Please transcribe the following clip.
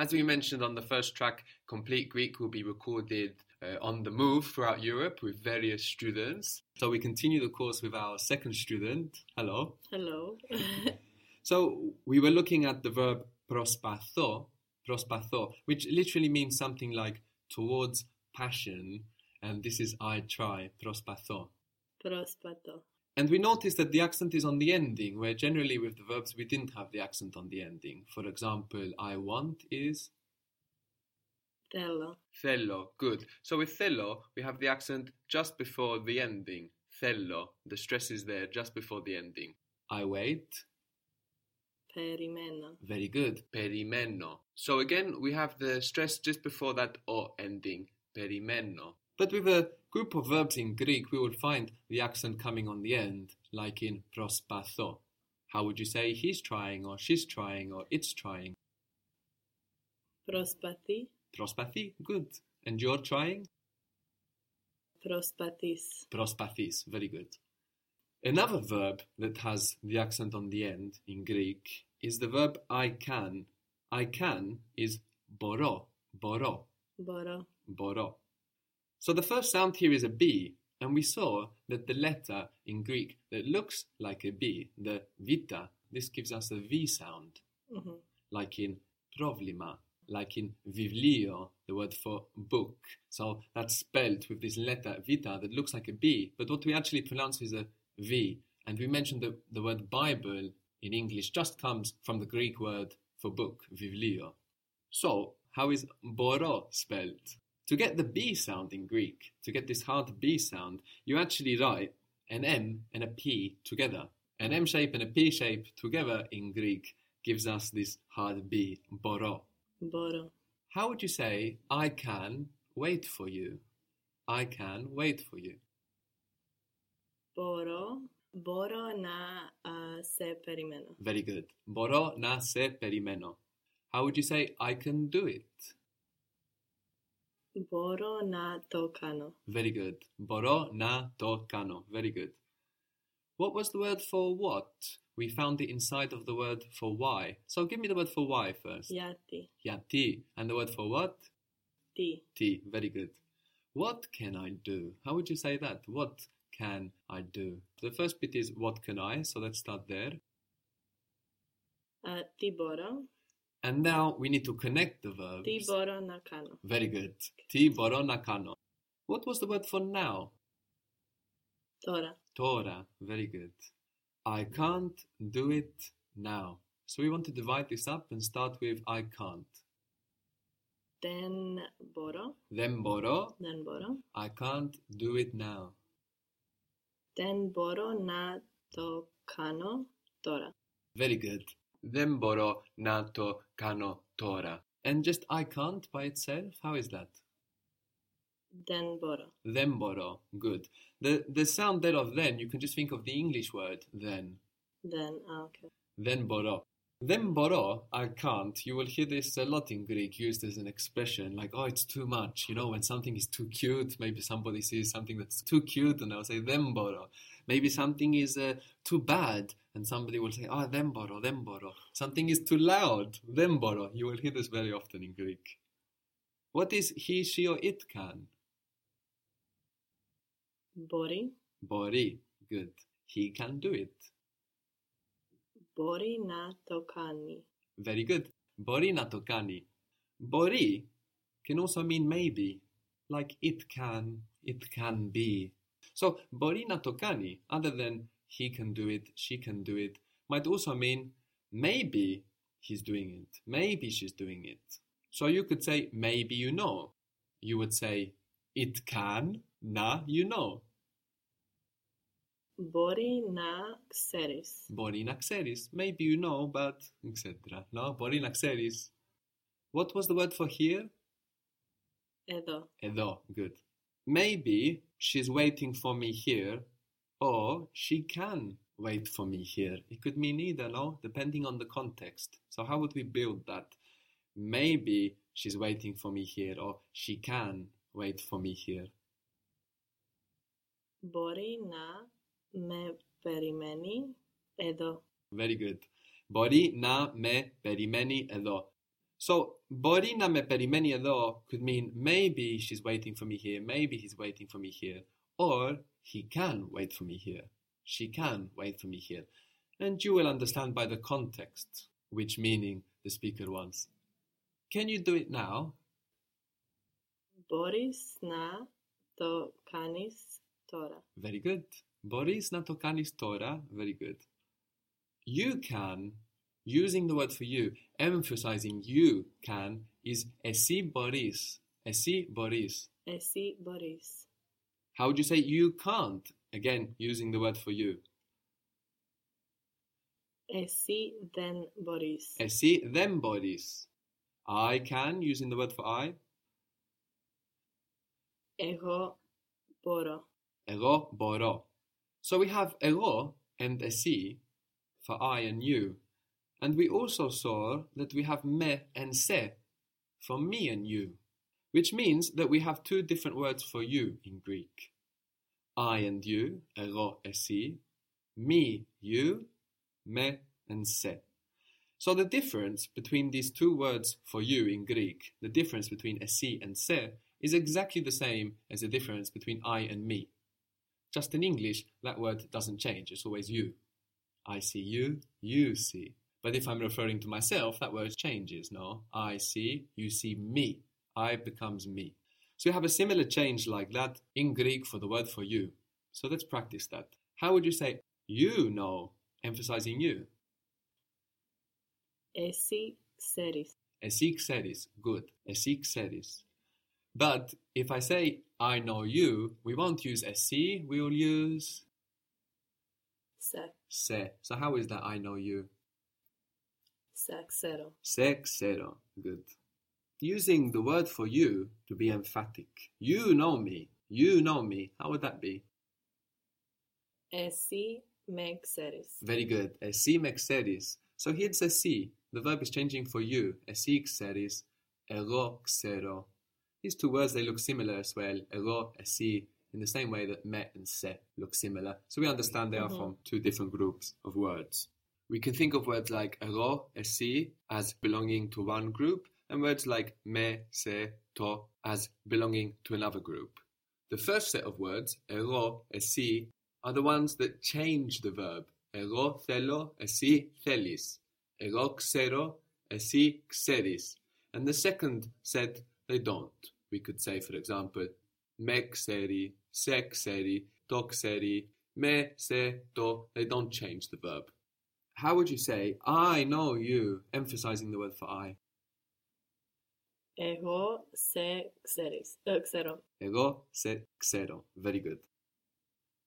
As we mentioned on the first track, Complete Greek will be recorded on the move throughout Europe with various students. So we continue the course with our second student. Hello. Hello. So we were looking at the verb prospatho, which literally means something like towards passion. And this is I try, prospatho. And we notice that the accent is on the ending, where generally with the verbs we didn't have the accent on the ending. For example, I want is? Thelo. Good. So with thelo, we have the accent just before the ending. Thelo. The stress is there just before the ending. I wait? Perimeno. Very good. Perimeno. So again, we have the stress just before that O ending. Perimeno. But with a group of verbs in Greek, we will find the accent coming on the end, like in prospatho. How would you say he's trying, or she's trying, or it's trying? Prospathi, good. And you're trying? Prospatis, very good. Another verb that has the accent on the end in Greek is the verb I can. I can is Boro. So the first sound here is a B, and we saw that the letter in Greek that looks like a B, the Vita, this gives us a V sound, like in provlima, like in vivlio, the word for book. So that's spelled with this letter Vita that looks like a B, but what we actually pronounce is a V. And we mentioned that the word Bible in English just comes from the Greek word for book, vivlio. So how is BORO spelled? To get the B sound in Greek, to get this hard B sound, you actually write an M and a P together. An M shape and a P shape together in Greek gives us this hard B, boro. Boro. How would you say, I can wait for you? I can wait for you. Boro na se perimeno. Very good. Boro na se perimeno. How would you say, I can do it? Boro na to kano. Very good. Boro na to kano. Very good. What was the word for what? We found it inside of the word for why. So give me the word for why first. Yati. And the word for what? Ti. Very good. What can I do? How would you say that? What can I do? The first bit is what can I? So let's start there. Ti boro. And now we need to connect the verbs. Ti boro na kano. Very good. Ti boro na kano. What was the word for now? Tora. Very good. I can't do it now. So we want to divide this up and start with I can't. Denboro. I can't do it now. Denboro na to kano tora. Very good. Denboro na to kano tora. And just I can't by itself, how is that? Denboro. Good. The sound there of then, you can just think of the English word then. Okay. Denboro. Denboro, I can't. You will hear this a lot in Greek, used as an expression like, oh, it's too much. You know, when something is too cute, maybe somebody sees something that's too cute and they'll say denboro. Maybe something is too bad and somebody will say, oh, denboro. Something is too loud, denboro. You will hear this very often in Greek. What is he, she, or it can? Borì. Good. He can do it. Borì na to kani. Very good. Borì na to kani. Borì can also mean maybe, like it can be. So borì na to kani, other than he can do it, she can do it, might also mean maybe he's doing it, maybe she's doing it. So you could say, maybe you know. You would say, it can, na, you know. Borì na xeris. Maybe you know, but, etc. No, borì na xeris. What was the word for here? Edo. Good. Maybe she's waiting for me here, or she can wait for me here. It could mean either, no? Depending on the context. So how would we build that? Maybe she's waiting for me here, or she can wait for me here. Borì na me perimeni edo. Very good. Borì na me perimeni edo. So Borì na me perimeni Edo could mean maybe she's waiting for me here, maybe he's waiting for me here, or he can wait for me here, she can wait for me here. And you will understand by the context which meaning the speaker wants. Can you do it now? Boris na to kanis Tora. Very good. Boris na to kanis Tora. Very good. You can, using the word for you, emphasizing you can, is Esi Boris. Esi Boris. Esi Boris. How would you say you can't? Again, using the word for you. Esi then Boris. Esi then Boris. I can, using the word for I. Ego boro. Ego boro. So we have ego and esi for I and you. And we also saw that we have me and se for me and you, which means that we have two different words for you in Greek. I and you, ego, esi, me, you, me and se. So the difference between these two words for you in Greek, the difference between esi and se, is exactly the same as the difference between I and me. Just in English, that word doesn't change, it's always you. I see you, you see. But if I'm referring to myself, that word changes, no? I see, you see me. I becomes me. So you have a similar change like that in Greek for the word for you. So let's practice that. How would you say you know, emphasizing you? Esi xeris. Esi xeris. Good. Esi xeris. But if I say I know you, we won't use esi, we will use se. Se. So how is that I know you? Sexero. Sexero. Good. Using the word for you to be emphatic. You know me. You know me. How would that be? Esi me xeris. Very good. Esi me xeris. So here it's esi. The verb is changing for you. Esi xeris. Ego xero. These two words, they look similar as well. Ego, esi. In the same way that me and se look similar. So we understand they are from two different groups of words. We can think of words like ego, esi as belonging to one group and words like me, se, to as belonging to another group. The first set of words, ego, esi, are the ones that change the verb. Ego, thelo, esi, thelis. Ego xero, esi xeris. And the second set, they don't. We could say, for example, me xeri, se xeri, to xeri, me, se, to. They don't change the verb. How would you say, I know you, emphasizing the word for I? Ego se xeris. Xero. Ego se xero. Very good.